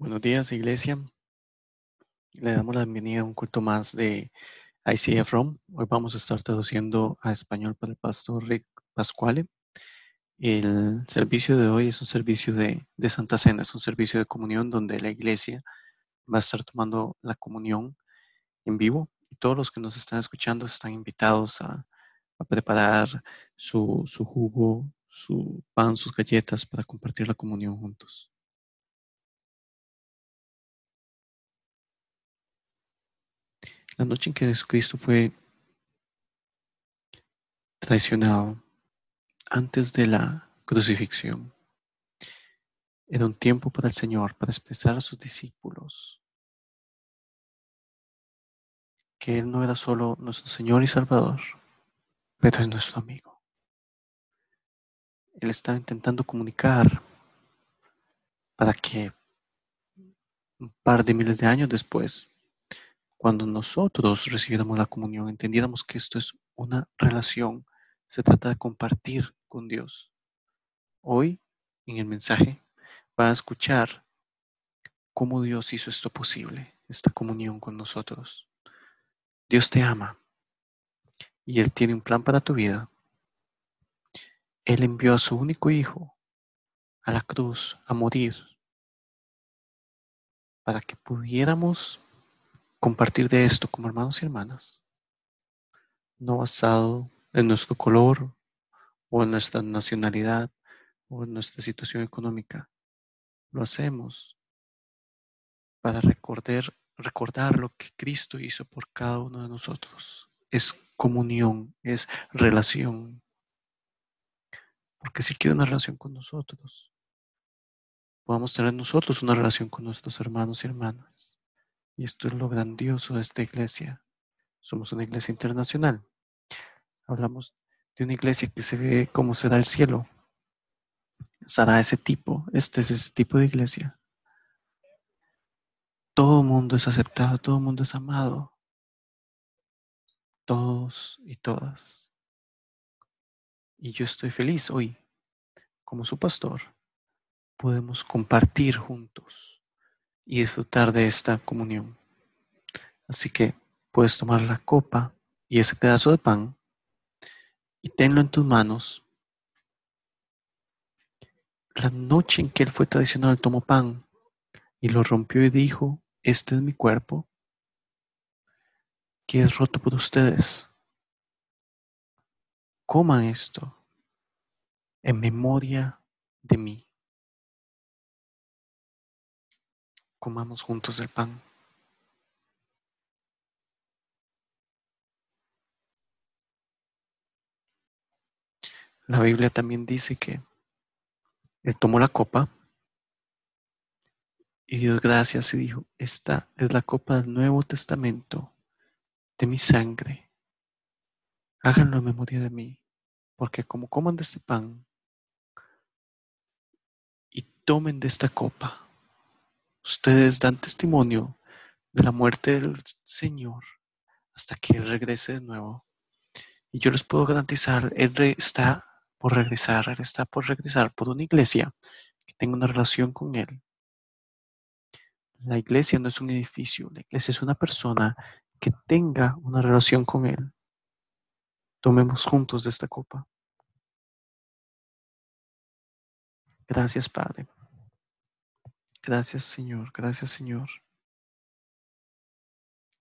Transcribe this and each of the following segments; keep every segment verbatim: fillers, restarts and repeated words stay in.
Buenos días, iglesia. Le damos la bienvenida a un culto más de I C F Rome. Hoy vamos a estar traduciendo a español para el pastor Rick Pasquale. El servicio de hoy es un servicio de, de Santa Cena, es un servicio de comunión donde la iglesia va a estar tomando la comunión en vivo. Y todos los que nos están escuchando están invitados a, a preparar su, su jugo, su pan, sus galletas para compartir la comunión juntos. La noche en que Jesucristo fue traicionado, antes de la crucifixión, era un tiempo para el Señor, para expresar a sus discípulos que Él no era solo nuestro Señor y Salvador, pero es nuestro amigo. Él estaba intentando comunicar para que un par de miles de años después, cuando nosotros recibiéramos la comunión, entendiéramos que esto es una relación, se trata de compartir con Dios. Hoy, en el mensaje, va a escuchar cómo Dios hizo esto posible, esta comunión con nosotros. Dios te ama y Él tiene un plan para tu vida. Él envió a su único hijo a la cruz a morir para que pudiéramos compartir de esto como hermanos y hermanas, no basado en nuestro color o en nuestra nacionalidad o en nuestra situación económica. Lo hacemos para recordar, recordar lo que Cristo hizo por cada uno de nosotros. Es comunión, es relación. Porque si quiere una relación con nosotros, podamos tener nosotros una relación con nuestros hermanos y hermanas. Y esto es lo grandioso de esta iglesia. Somos una iglesia internacional. Hablamos de una iglesia que se ve como será el cielo. Será ese tipo. Este es ese tipo de iglesia. Todo el mundo es aceptado. Todo el mundo es amado. Todos y todas. Y yo estoy feliz hoy. Como su pastor, podemos compartir juntos y disfrutar de esta comunión. Así que puedes tomar la copa y ese pedazo de pan y tenlo en tus manos. La noche en que Él fue traicionado, Él tomó pan y lo rompió y dijo: este es mi cuerpo que es roto por ustedes. Coman esto en memoria de mí. Comamos juntos el pan. La Biblia también dice que Él tomó la copa y dio gracias y dijo: esta es la copa del Nuevo Testamento de mi sangre. Háganlo en memoria de mí, porque como coman de este pan y tomen de esta copa, ustedes dan testimonio de la muerte del Señor hasta que Él regrese de nuevo. Y yo les puedo garantizar, Él re- está por regresar, Él está por regresar por una iglesia que tenga una relación con Él. La iglesia no es un edificio, la iglesia es una persona que tenga una relación con Él. Tomemos juntos de esta copa. Gracias, Padre. Gracias, Señor. Gracias, Señor.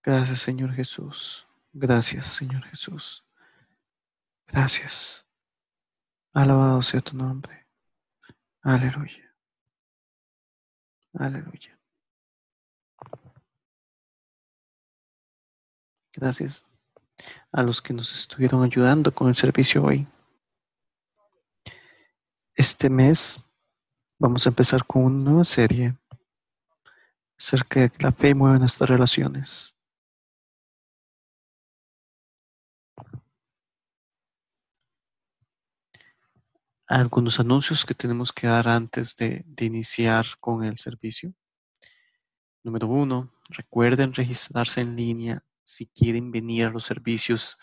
Gracias, Señor Jesús. Gracias, Señor Jesús. Gracias. Alabado sea tu nombre. Aleluya. Aleluya. Gracias a los que nos estuvieron ayudando con el servicio hoy. Este mes vamos a empezar con una nueva serie acerca de que la fe mueve nuestras relaciones. Hay algunos anuncios que tenemos que dar antes de, de iniciar con el servicio. Número uno, recuerden registrarse en línea si quieren venir a los servicios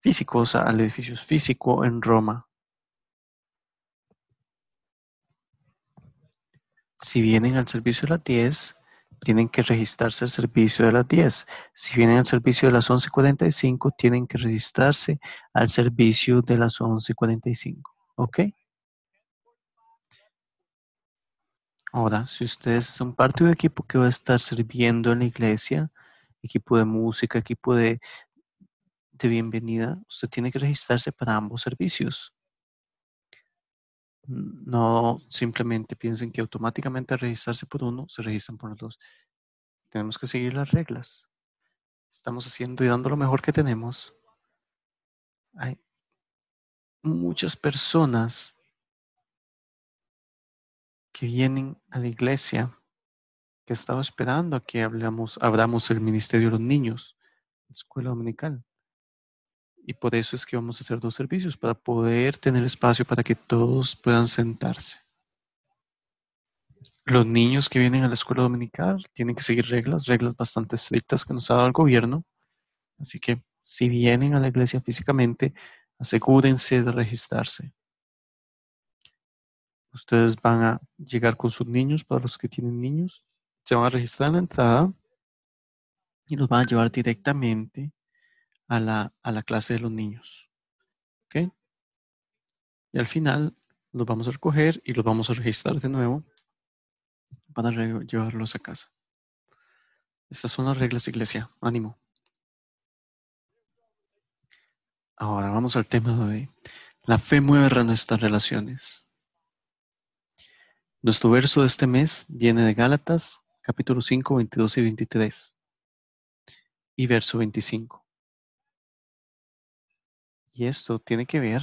físicos, al edificio físico en Roma. Si vienen al servicio de las diez, tienen que registrarse al servicio de las diez. Si vienen al servicio de las once cuarenta y cinco, tienen que registrarse al servicio de las once cuarenta y cinco. ¿Ok? Ahora, si ustedes son parte de un equipo que va a estar sirviendo en la iglesia, equipo de música, equipo de, de bienvenida, usted tiene que registrarse para ambos servicios. No simplemente piensen que automáticamente al registrarse por uno, se registran por los dos. Tenemos que seguir las reglas. Estamos haciendo y dando lo mejor que tenemos. Hay muchas personas que vienen a la iglesia que estaba esperando a que hablamos, abramos el ministerio de los niños, la escuela dominical. Y por eso es que vamos a hacer dos servicios, para poder tener espacio para que todos puedan sentarse. Los niños que vienen a la escuela dominical tienen que seguir reglas, reglas bastante estrictas que nos ha dado el gobierno. Así que si vienen a la iglesia físicamente, asegúrense de registrarse. Ustedes van a llegar con sus niños, para los que tienen niños, se van a registrar en la entrada y los van a llevar directamente A la, a la clase de los niños. ¿Ok? Y al final los vamos a recoger y los vamos a registrar de nuevo para re- llevarlos a casa. Estas son las reglas, iglesia. Ánimo. Ahora vamos al tema de hoy. La fe mueve nuestras relaciones. Nuestro verso de este mes viene de Gálatas, capítulo cinco, veintidós y veintitrés. Y verso veinticinco. Y esto tiene que ver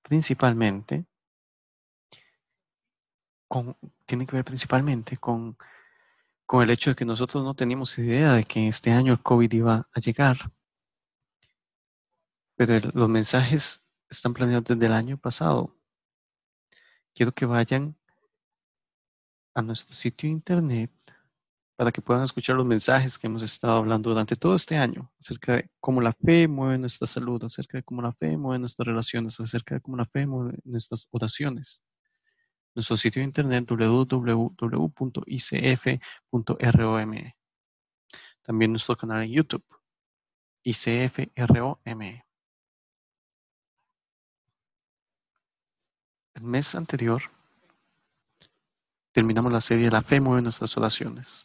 principalmente con, tiene que ver principalmente con, con el hecho de que nosotros no teníamos idea de que este año el COVID iba a llegar. Pero el, los mensajes están planeados desde el año pasado. Quiero que vayan a nuestro sitio internet para que puedan escuchar los mensajes que hemos estado hablando durante todo este año, acerca de cómo la fe mueve nuestra salud, acerca de cómo la fe mueve nuestras relaciones, acerca de cómo la fe mueve nuestras oraciones. Nuestro sitio de internet doble u doble u doble u punto i c f punto rome. También nuestro canal en YouTube, I C F Rome. El mes anterior terminamos la serie La fe mueve nuestras oraciones.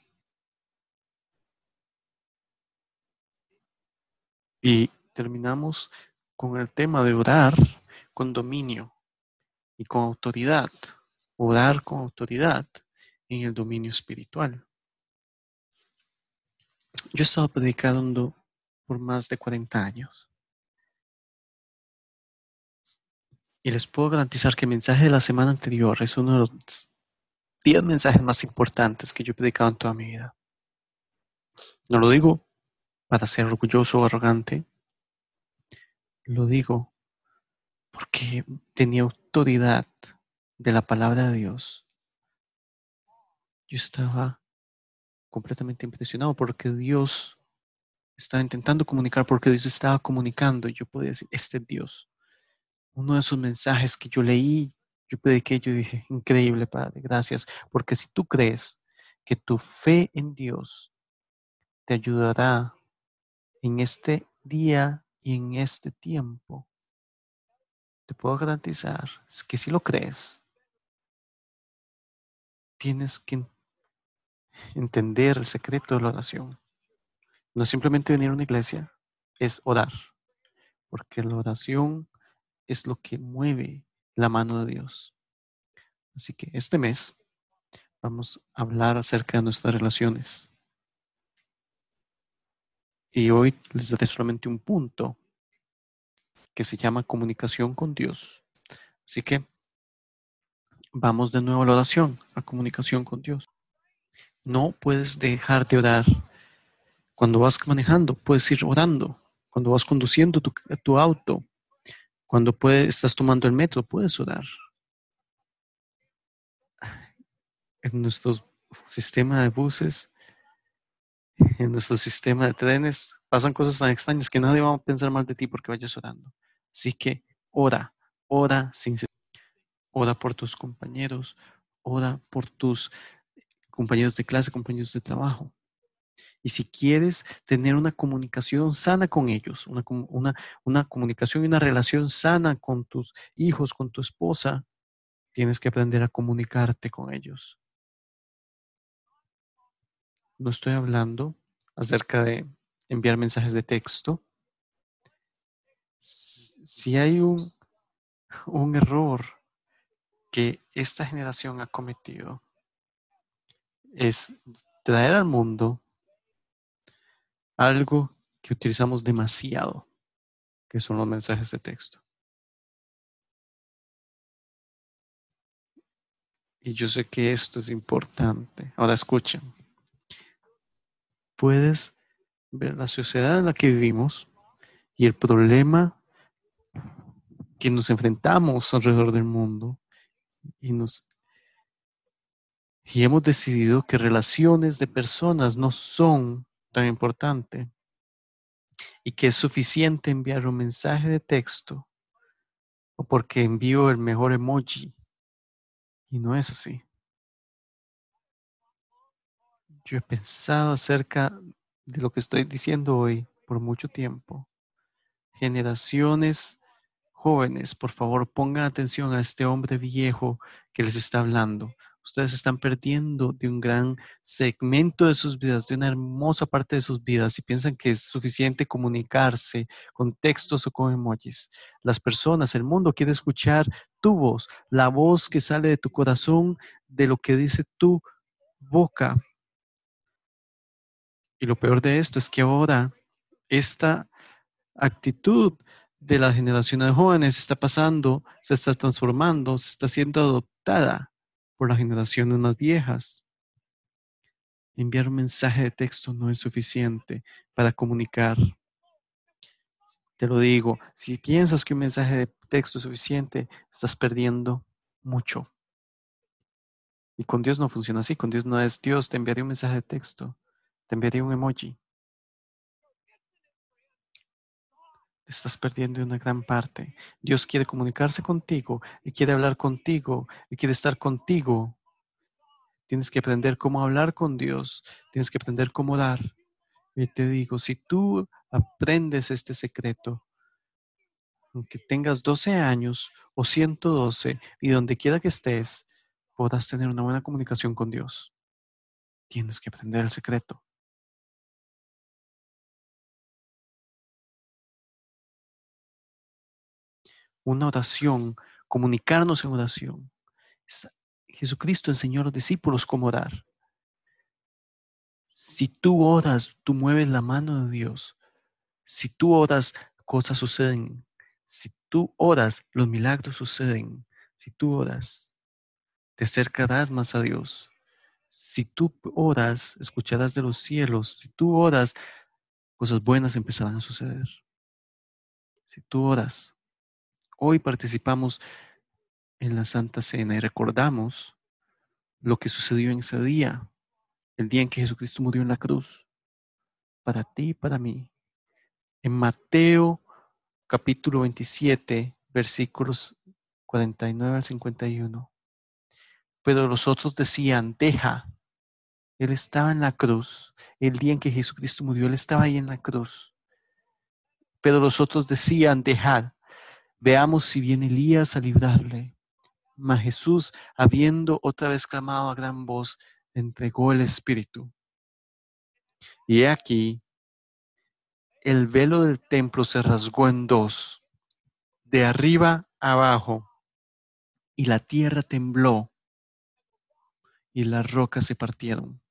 Y terminamos con el tema de orar con dominio y con autoridad. Orar con autoridad en el dominio espiritual. Yo he estado predicando por más de cuarenta años. Y les puedo garantizar que el mensaje de la semana anterior es uno de los diez mensajes más importantes que yo he predicado en toda mi vida. No lo digo para ser orgulloso o arrogante. Lo digo porque tenía autoridad de la palabra de Dios. Yo estaba completamente impresionado porque Dios estaba intentando comunicar, porque Dios estaba comunicando. Y yo podía decir, este es Dios. Uno de esos mensajes que yo leí, yo prediqué, yo dije, increíble, Padre, gracias. Porque si tú crees que tu fe en Dios te ayudará en este día y en este tiempo, te puedo garantizar que si lo crees, tienes que entender el secreto de la oración. No es simplemente venir a una iglesia, es orar. Porque la oración es lo que mueve la mano de Dios. Así que este mes vamos a hablar acerca de nuestras relaciones. Y hoy les daré solamente un punto que se llama comunicación con Dios. Así que vamos de nuevo a la oración, a comunicación con Dios. No puedes dejar de orar. Cuando vas manejando, puedes ir orando. Cuando vas conduciendo tu, tu auto, cuando puedes, estás tomando el metro, puedes orar. En nuestro sistema de buses, en nuestro sistema de trenes, pasan cosas tan extrañas que nadie va a pensar mal de ti porque vayas orando. Así que ora, ora sin cesar. Ora por tus compañeros, ora por tus compañeros de clase, compañeros de trabajo. Y si quieres tener una comunicación sana con ellos, una, una, una comunicación y una relación sana con tus hijos, con tu esposa, tienes que aprender a comunicarte con ellos. No estoy hablando acerca de enviar mensajes de texto. Si hay un, un error que esta generación ha cometido, es traer al mundo algo que utilizamos demasiado, que son los mensajes de texto. Y yo sé que esto es importante. Ahora escuchen. Puedes ver la sociedad en la que vivimos y el problema que nos enfrentamos alrededor del mundo y nos... Y hemos decidido que relaciones de personas no son tan importante y que es suficiente enviar un mensaje de texto o porque envío el mejor emoji, y no es así. Yo he pensado acerca de lo que estoy diciendo hoy por mucho tiempo. Generaciones jóvenes, por favor, pongan atención a este hombre viejo que les está hablando. Ustedes están perdiendo de un gran segmento de sus vidas, de una hermosa parte de sus vidas, y piensan que es suficiente comunicarse con textos o con emojis. Las personas, el mundo quiere escuchar tu voz, la voz que sale de tu corazón, de lo que dice tu boca. Y lo peor de esto es que ahora esta actitud de las generaciones de jóvenes está pasando, se está transformando, se está siendo adoptada por las generaciones más viejas. Enviar un mensaje de texto no es suficiente para comunicar. Te lo digo, si piensas que un mensaje de texto es suficiente, estás perdiendo mucho. Y con Dios no funciona así. Con Dios no es Dios, te enviaré un mensaje de texto, te enviaré un emoji. Estás perdiendo una gran parte. Dios quiere comunicarse contigo. Él quiere hablar contigo. Él quiere estar contigo. Tienes que aprender cómo hablar con Dios. Tienes que aprender cómo orar. Y te digo, si tú aprendes este secreto, aunque tengas doce años o ciento doce, y donde quiera que estés, podrás tener una buena comunicación con Dios. Tienes que aprender el secreto. Una oración, comunicarnos en oración. Jesucristo enseñó a los discípulos cómo orar. Si tú oras, tú mueves la mano de Dios. Si tú oras, cosas suceden. Si tú oras, los milagros suceden. Si tú oras, te acercarás más a Dios. Si tú oras, escucharás de los cielos. Si tú oras, cosas buenas empezarán a suceder. Si tú oras. Hoy participamos en la Santa Cena y recordamos lo que sucedió en ese día, el día en que Jesucristo murió en la cruz, para ti y para mí. En Mateo capítulo veintisiete, versículos cuarenta y nueve al cincuenta y uno. Pero los otros decían, deja. Él estaba en la cruz. El día en que Jesucristo murió, Él estaba ahí en la cruz. Pero los otros decían, dejad. Veamos si viene Elías a librarle. Mas Jesús, habiendo otra vez clamado a gran voz, entregó el espíritu. Y he aquí, el velo del templo se rasgó en dos, de arriba a abajo, y la tierra tembló, y las rocas se partieron.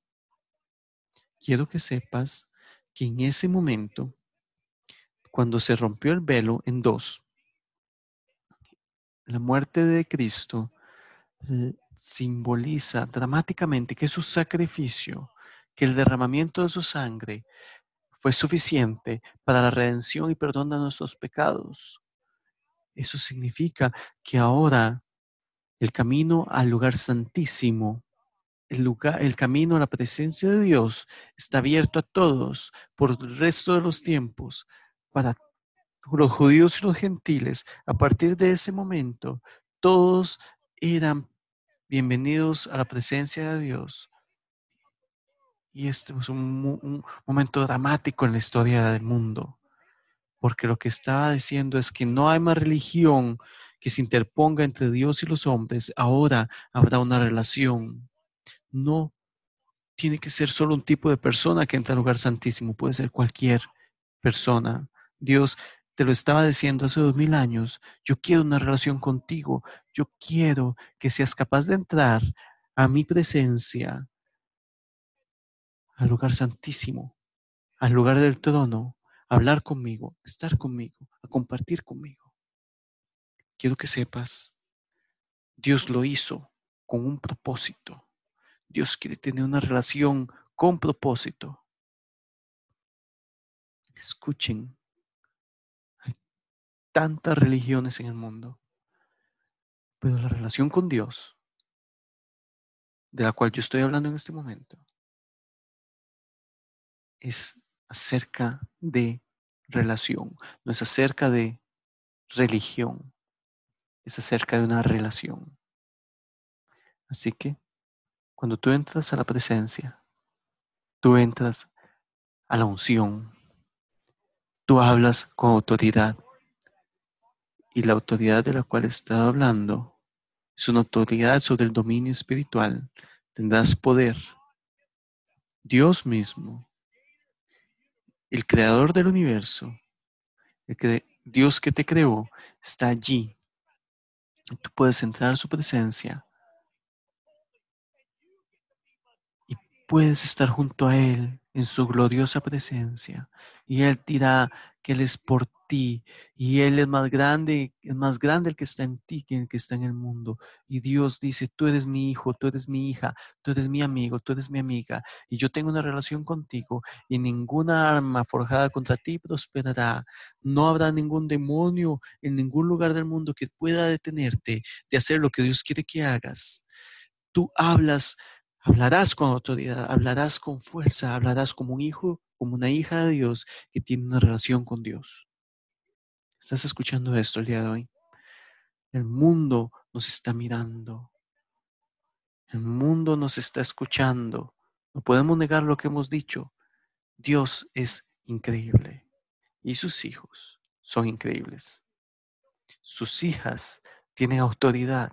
Quiero que sepas que en ese momento, cuando se rompió el velo en dos, la muerte de Cristo simboliza dramáticamente que su sacrificio, que el derramamiento de su sangre fue suficiente para la redención y perdón de nuestros pecados. Eso significa que ahora el camino al lugar santísimo, el, lugar, el camino a la presencia de Dios está abierto a todos por el resto de los tiempos, para todos. Los judíos y los gentiles, a partir de ese momento, todos eran Bienvenidos a la presencia de Dios. Y este es un, un momento dramático en la historia del mundo, porque lo que estaba diciendo es que no hay más religión que se interponga entre Dios y los hombres. Ahora habrá una relación. No tiene que ser solo un tipo de persona que entra al lugar santísimo, puede ser cualquier persona. Dios te lo estaba diciendo hace dos mil años. Yo quiero una relación contigo. Yo quiero que seas capaz de entrar a mi presencia, al lugar santísimo, al lugar del trono, a hablar conmigo, a estar conmigo, a compartir conmigo. Quiero que sepas, Dios lo hizo con un propósito. Dios quiere tener una relación con propósito. Escuchen. Tantas religiones en el mundo, pero la relación con Dios, de la cual yo estoy hablando en este momento, es acerca de relación, no es acerca de religión, es acerca de una relación. Así que, cuando tú entras a la presencia, tú entras a la unción, tú hablas con autoridad. Y la autoridad de la cual está hablando es una autoridad sobre el dominio espiritual. Tendrás poder. Dios mismo, el creador del universo, el que, Dios que te creó, está allí. Tú puedes entrar a su presencia y puedes estar junto a Él en su gloriosa presencia. Y Él dirá que Él es por ti. Ti, y Él es más grande, es más grande el que está en ti que el que está en el mundo. Y Dios dice, tú eres mi hijo, tú eres mi hija, tú eres mi amigo, tú eres mi amiga. Y yo tengo una relación contigo y ninguna arma forjada contra ti prosperará. No habrá ningún demonio en ningún lugar del mundo que pueda detenerte de hacer lo que Dios quiere que hagas. Tú hablas, hablarás con autoridad, hablarás con fuerza, hablarás como un hijo, como una hija de Dios que tiene una relación con Dios. Estás escuchando esto el día de hoy. El mundo nos está mirando. El mundo nos está escuchando. No podemos negar lo que hemos dicho. Dios es increíble. Y sus hijos son increíbles. Sus hijas tienen autoridad.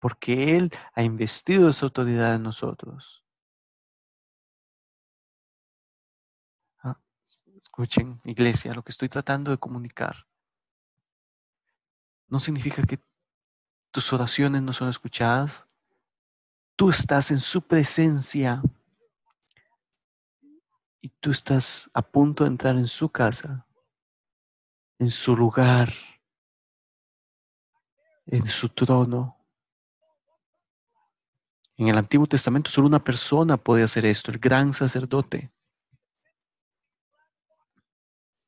Porque Él ha investido esa autoridad en nosotros. Ah, escuchen, iglesia, lo que estoy tratando de comunicar. No significa que tus oraciones no son escuchadas. Tú estás en su presencia y tú estás a punto de entrar en su casa, en su lugar, en su trono. En el Antiguo Testamento solo una persona podía hacer esto, el gran sacerdote.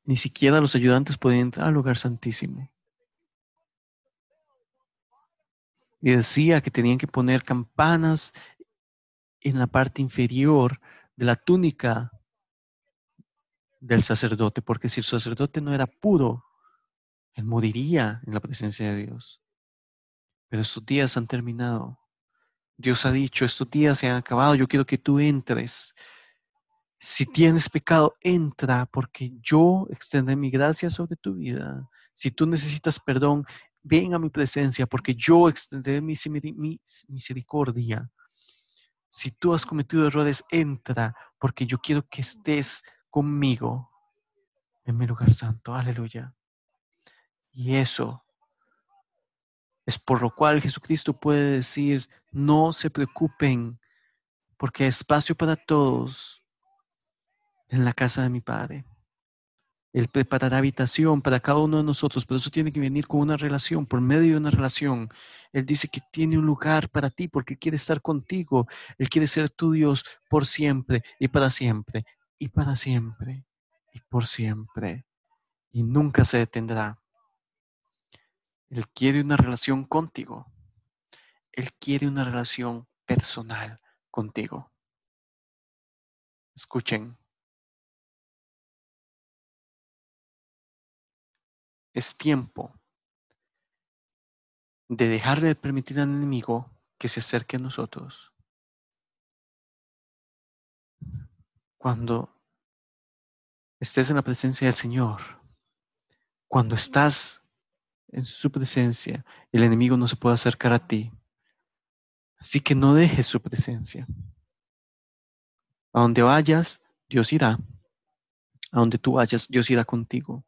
Ni siquiera los ayudantes podían entrar al lugar santísimo. Y decía que tenían que poner campanas en la parte inferior de la túnica del sacerdote, porque si el sacerdote no era puro, él moriría en la presencia de Dios. Pero estos días han terminado. Dios ha dicho, estos días se han acabado, yo quiero que tú entres. Si tienes pecado, entra, porque yo extenderé mi gracia sobre tu vida. Si tú necesitas perdón, ven a mi presencia porque yo extenderé mi misericordia. Si tú has cometido errores, entra porque yo quiero que estés conmigo en mi lugar santo. Aleluya. Y eso es por lo cual Jesucristo puede decir, no se preocupen porque hay espacio para todos en la casa de mi Padre. Él preparará habitación para cada uno de nosotros, pero eso tiene que venir con una relación, por medio de una relación. Él dice que tiene un lugar para ti porque quiere estar contigo. Él quiere ser tu Dios por siempre y para siempre y para siempre y por siempre. Y nunca se detendrá. Él quiere una relación contigo. Él quiere una relación personal contigo. Escuchen. Es tiempo de dejar de permitir al enemigo que se acerque a nosotros. Cuando estés en la presencia del Señor, cuando estás en su presencia, el enemigo no se puede acercar a ti. Así que no dejes su presencia. A donde vayas, Dios irá. A donde tú vayas, Dios irá contigo.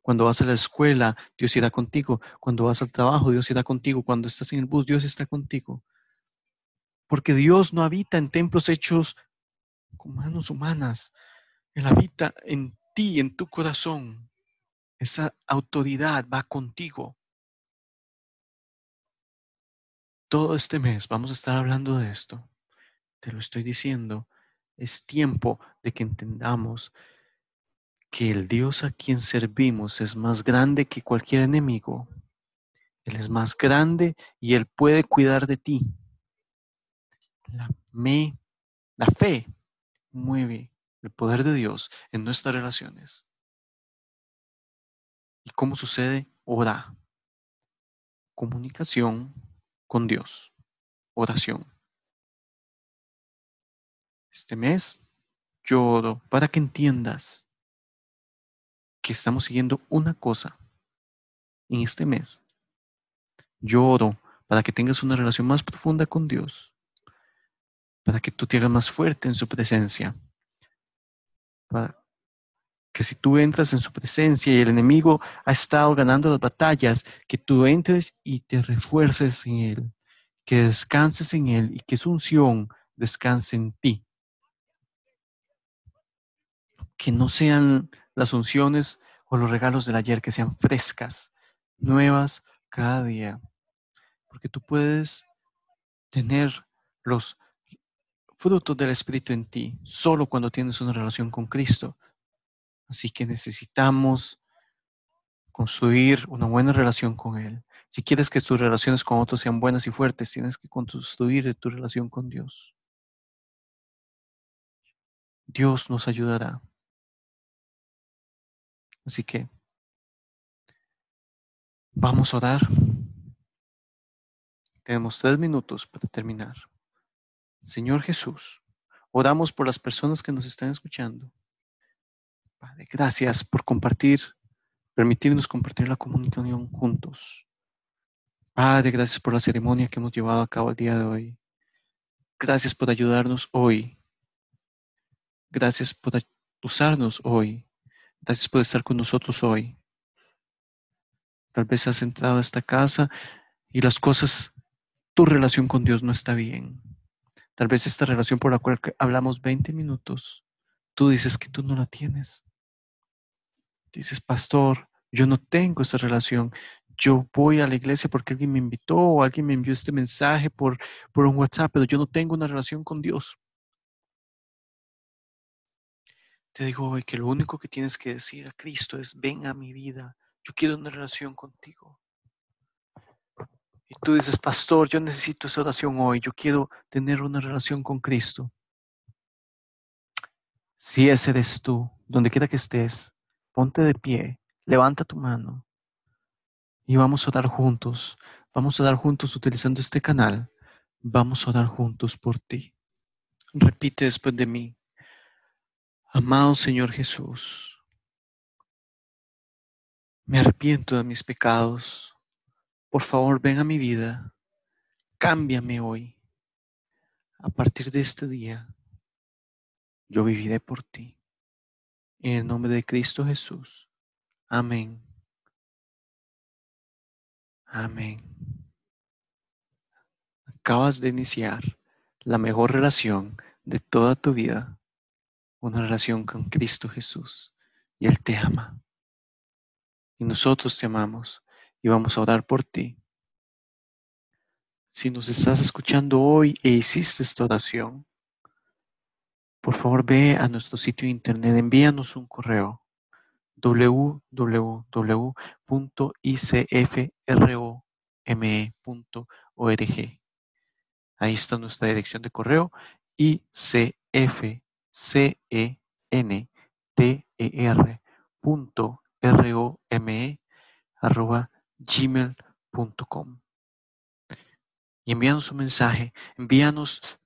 Cuando vas a la escuela, Dios irá contigo. Cuando vas al trabajo, Dios irá contigo. Cuando estás en el bus, Dios está contigo. Porque Dios no habita en templos hechos con manos humanas. Él habita en ti, en tu corazón. Esa autoridad va contigo. Todo este mes vamos a estar hablando de esto. Te lo estoy diciendo. Es tiempo de que entendamos que el Dios a quien servimos es más grande que cualquier enemigo. Él es más grande y Él puede cuidar de ti. La, me, la fe mueve el poder de Dios en nuestras relaciones. ¿Y cómo sucede? Ora. Comunicación con Dios. Oración. Este mes yo oro para que entiendas que estamos siguiendo una cosa en este mes. Yo oro para que tengas una relación más profunda con Dios, para que tú te hagas más fuerte en su presencia, para que si tú entras en su presencia y el enemigo ha estado ganando las batallas, que tú entres y te refuerces en él, que descanses en él y que su unción descanse en ti. Que no sean las unciones o los regalos del ayer, que sean frescas, nuevas cada día. Porque tú puedes tener los frutos del Espíritu en ti solo cuando tienes una relación con Cristo. Así que necesitamos construir una buena relación con Él. Si quieres que tus relaciones con otros sean buenas y fuertes, tienes que construir tu relación con Dios. Dios nos ayudará. Así que vamos a orar. Tenemos tres minutos para terminar. Señor Jesús, oramos por las personas que nos están escuchando. Padre, gracias por compartir, permitirnos compartir la comunión juntos. Padre, gracias por la ceremonia que hemos llevado a cabo el día de hoy. Gracias por ayudarnos hoy. Gracias por usarnos hoy. Gracias por estar con nosotros hoy. Tal vez has entrado a esta casa y las cosas, tu relación con Dios no está bien. Tal vez esta relación por la cual hablamos veinte minutos, tú dices que tú no la tienes. Dices, pastor, yo no tengo esta relación. Yo voy a la iglesia porque alguien me invitó o alguien me envió este mensaje por, por un WhatsApp, pero yo no tengo una relación con Dios. Te digo hoy que lo único que tienes que decir a Cristo es: ven a mi vida, yo quiero una relación contigo. Y tú dices, pastor, yo necesito esa oración hoy, yo quiero tener una relación con Cristo. Si ese eres tú, donde quiera que estés, ponte de pie, levanta tu mano y vamos a orar juntos. Vamos a orar juntos utilizando este canal. Vamos a orar juntos por ti. Repite después de mí. Amado Señor Jesús, me arrepiento de mis pecados. Por favor, ven a mi vida. Cámbiame hoy. A partir de este día, yo viviré por ti. En el nombre de Cristo Jesús. Amén. Amén. Acabas de iniciar la mejor relación de toda tu vida. Una relación con Cristo Jesús. Y Él te ama. Y nosotros te amamos. Y vamos a orar por ti. Si nos estás escuchando hoy e hiciste esta oración, por favor ve a nuestro sitio de internet. Envíanos un correo. doble u doble u doble u punto i c f rome punto org. Ahí está nuestra dirección de correo. i c f c e n t e r punto rome arroba gmail punto com. y envíanos un mensaje, envíanos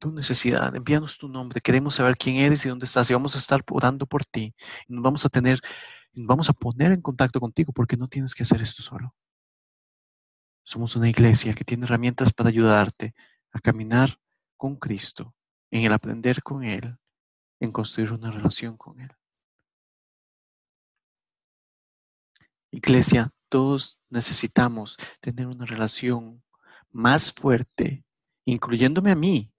tu necesidad, envíanos tu nombre. Queremos saber quién eres y dónde estás, y vamos a estar orando por ti. Y nos vamos a tener, nos vamos a poner en contacto contigo, porque no tienes que hacer esto solo. Somos una iglesia que tiene herramientas para ayudarte a caminar con Cristo, en el aprender con Él, en construir una relación con Él. Iglesia, todos necesitamos tener una relación más fuerte, incluyéndome a mí.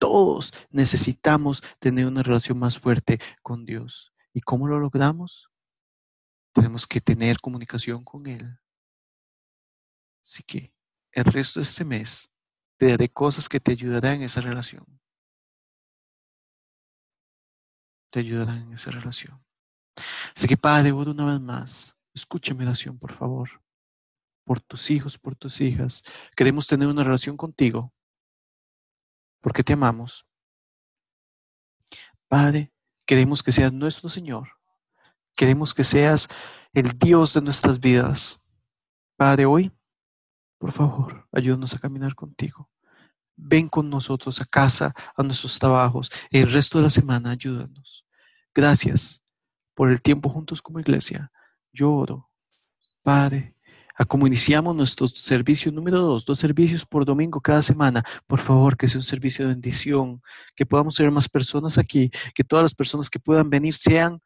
Todos necesitamos tener una relación más fuerte con Dios. ¿Y cómo lo logramos? Tenemos que tener comunicación con Él. Así que el resto de este mes te daré cosas que te ayudarán en esa relación. Te ayudarán en esa relación. Así que Padre, oro una vez más. Escúchame la oración, por favor. Por tus hijos, por tus hijas. Queremos tener una relación contigo, porque te amamos. Padre, queremos que seas nuestro Señor. Queremos que seas el Dios de nuestras vidas. Padre, hoy, por favor, ayúdanos a caminar contigo. Ven con nosotros a casa, a nuestros trabajos. El resto de la semana, ayúdanos. Gracias por el tiempo juntos como iglesia. Yo oro, Padre, a como iniciamos nuestro servicio número dos, dos servicios por domingo cada semana. Por favor, que sea un servicio de bendición, que podamos ser más personas aquí, que todas las personas que puedan venir sean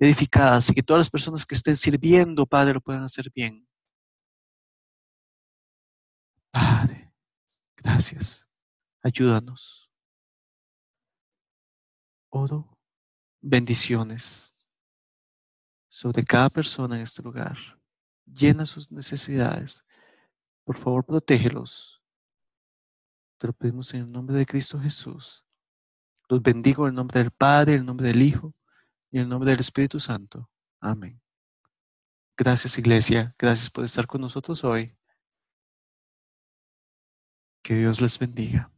edificadas y que todas las personas que estén sirviendo, Padre, lo puedan hacer bien. Padre, gracias. Ayúdanos. Oro, bendiciones sobre cada persona en este lugar. Llena sus necesidades. Por favor, protégelos. Te lo pedimos en el nombre de Cristo Jesús. Los bendigo en el nombre del Padre, en el nombre del Hijo y en el nombre del Espíritu Santo. Amén. Gracias, iglesia. Gracias por estar con nosotros hoy. Que Dios les bendiga.